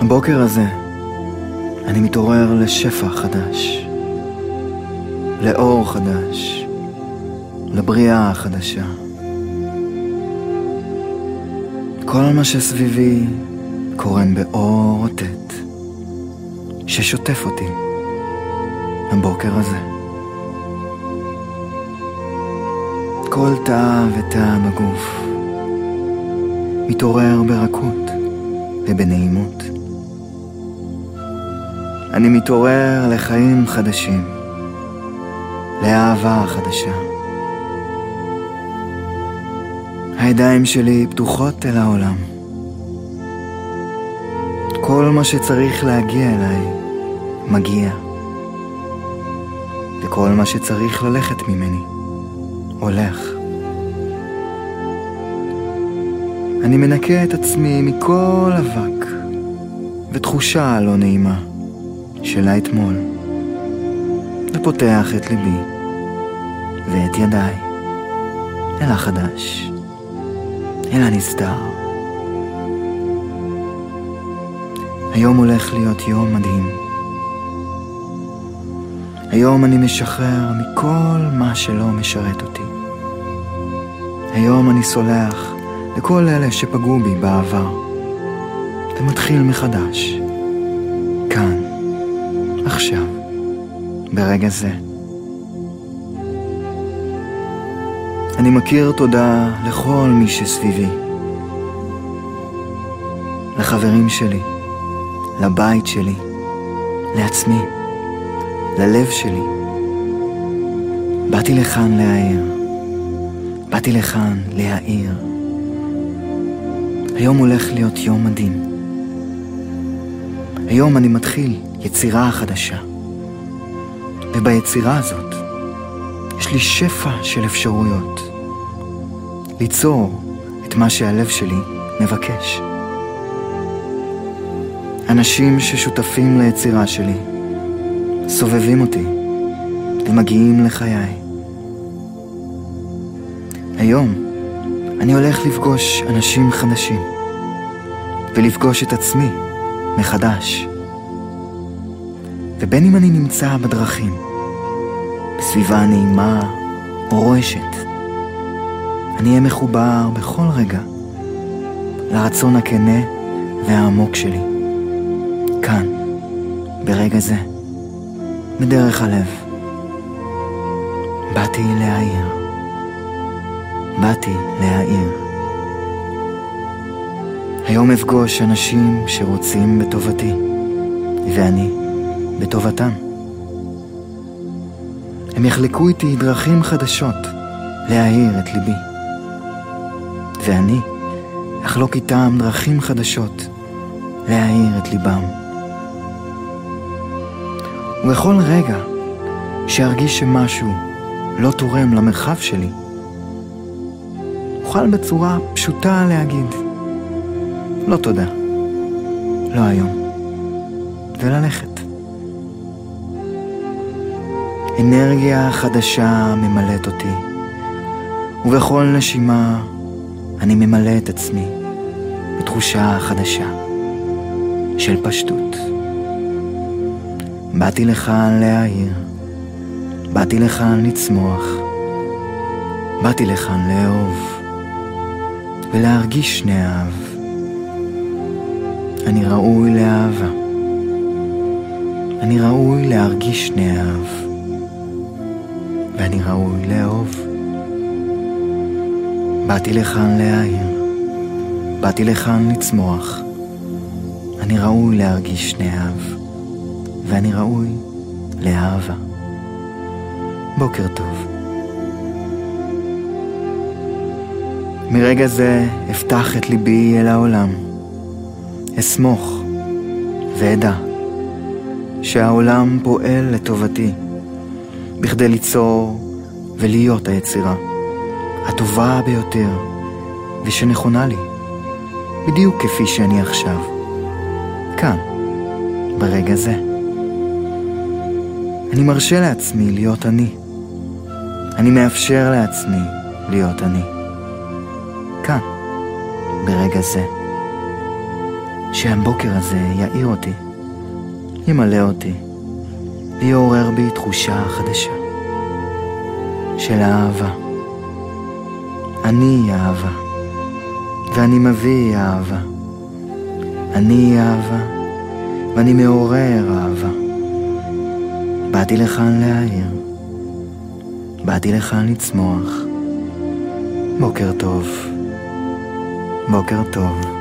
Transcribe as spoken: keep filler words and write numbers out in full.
הבוקר הזה אני מתעורר לשפע חדש, לאור חדש, לבריאה החדשה. כל מה שסביבי קורן באור רוטט ששוטף אותי הבוקר הזה. כל תא ותא בגוף מתעורר ברכות ובנעימות. אני מתעורר לחיים חדשים, לאהבה חדשה. הידיים שלי פתוחות אל העולם. כל מה שצריך להגיע אליי מגיע, וכל מה שצריך ללכת ממני הולך. אני מנקה את עצמי מכל אבק ותחושה לא נעימה שלה אתמול, ופותח את ליבי ואת ידיי אל החדש, אל הנסתר. היום הולך להיות יום מדהים. היום אני משחרר מכל מה שלא משרת אותי. היום אני סולח לכל אלה שפגעו בי בעבר, ומתחיל מחדש, כאן, עכשיו, ברגע זה. אני מכיר תודה לכל מי שסביבי, לחברים שלי, לבית שלי, לעצמי, ללב שלי. באתי לכאן להעיר, באתי לכאן להעיר. היום הולך להיות יום מדהים. היום אני מתחיל יצירה חדשה, וביצירה הזאת יש לי שפע של אפשרויות ליצור את מה שהלב שלי מבקש. אנשים ששותפים ליצירה שלי סובבים אותי ומגיעים לחיי. היום אני הולך לפגוש אנשים חדשים ולפגוש את עצמי מחדש. ובין אם אני נמצא בדרכים, בסביבה נעימה או רועשת, אני אהיה מחובר בכל רגע לרצון הכנה והעמוק שלי, כאן, ברגע זה, בדרך הלב. באתי להעיר, באתי להעיר. היום אפגוש אנשים שרוצים בטובתי, ואני בטובתם. הם יחלקו איתי דרכים חדשות להאיר את ליבי, ואני אחלוק איתם דרכים חדשות להאיר את ליבם. ובכל רגע שארגיש שמשהו לא תורם למרחב שלי, אוכל בצורה פשוטה להגיד לא תודה, לא היום, וללכת. אנרגיה חדשה ממלאת אותי, ובכל נשימה אני ממלא את עצמי בתחושה חדשה של פשטות. באתי לכאן להעיר, באתי לכאן לצמוח, באתי לכאן לאהוב ולהרגיש נאהב. אני ראוי לאהבה, אני ראוי להרגיש נאהב, ואני ראוי לאהוב. באתי לכאן להעיר, באתי לכאן לצמוח, אני ראוי להרגיש נאהב, ואני ראוי לאהבה. בוקר טוב. מרגע זה אפתח את ליבי אל העולם, אסמוך ועדע שהעולם פועל לטובתי, בכדי ליצור ולהיות היצירה הטובה ביותר ושנכונה לי, בדיוק כפי שאני עכשיו, כאן, ברגע זה. אני מרשה לעצמי להיות אני. אני מאפשר לעצמי להיות אני, כאן, ברגע זה. שהבוקר הזה יאיר אותי, ימלא אותי, ויעורר בי תחושה חדשה של אהבה. אני אהבה, ואני מביא אהבה. אני אהבה, ואני מעורר אהבה. באתי לכאן להאיר, באתי לכאן לצמוח. בוקר טוב, בוקר טוב.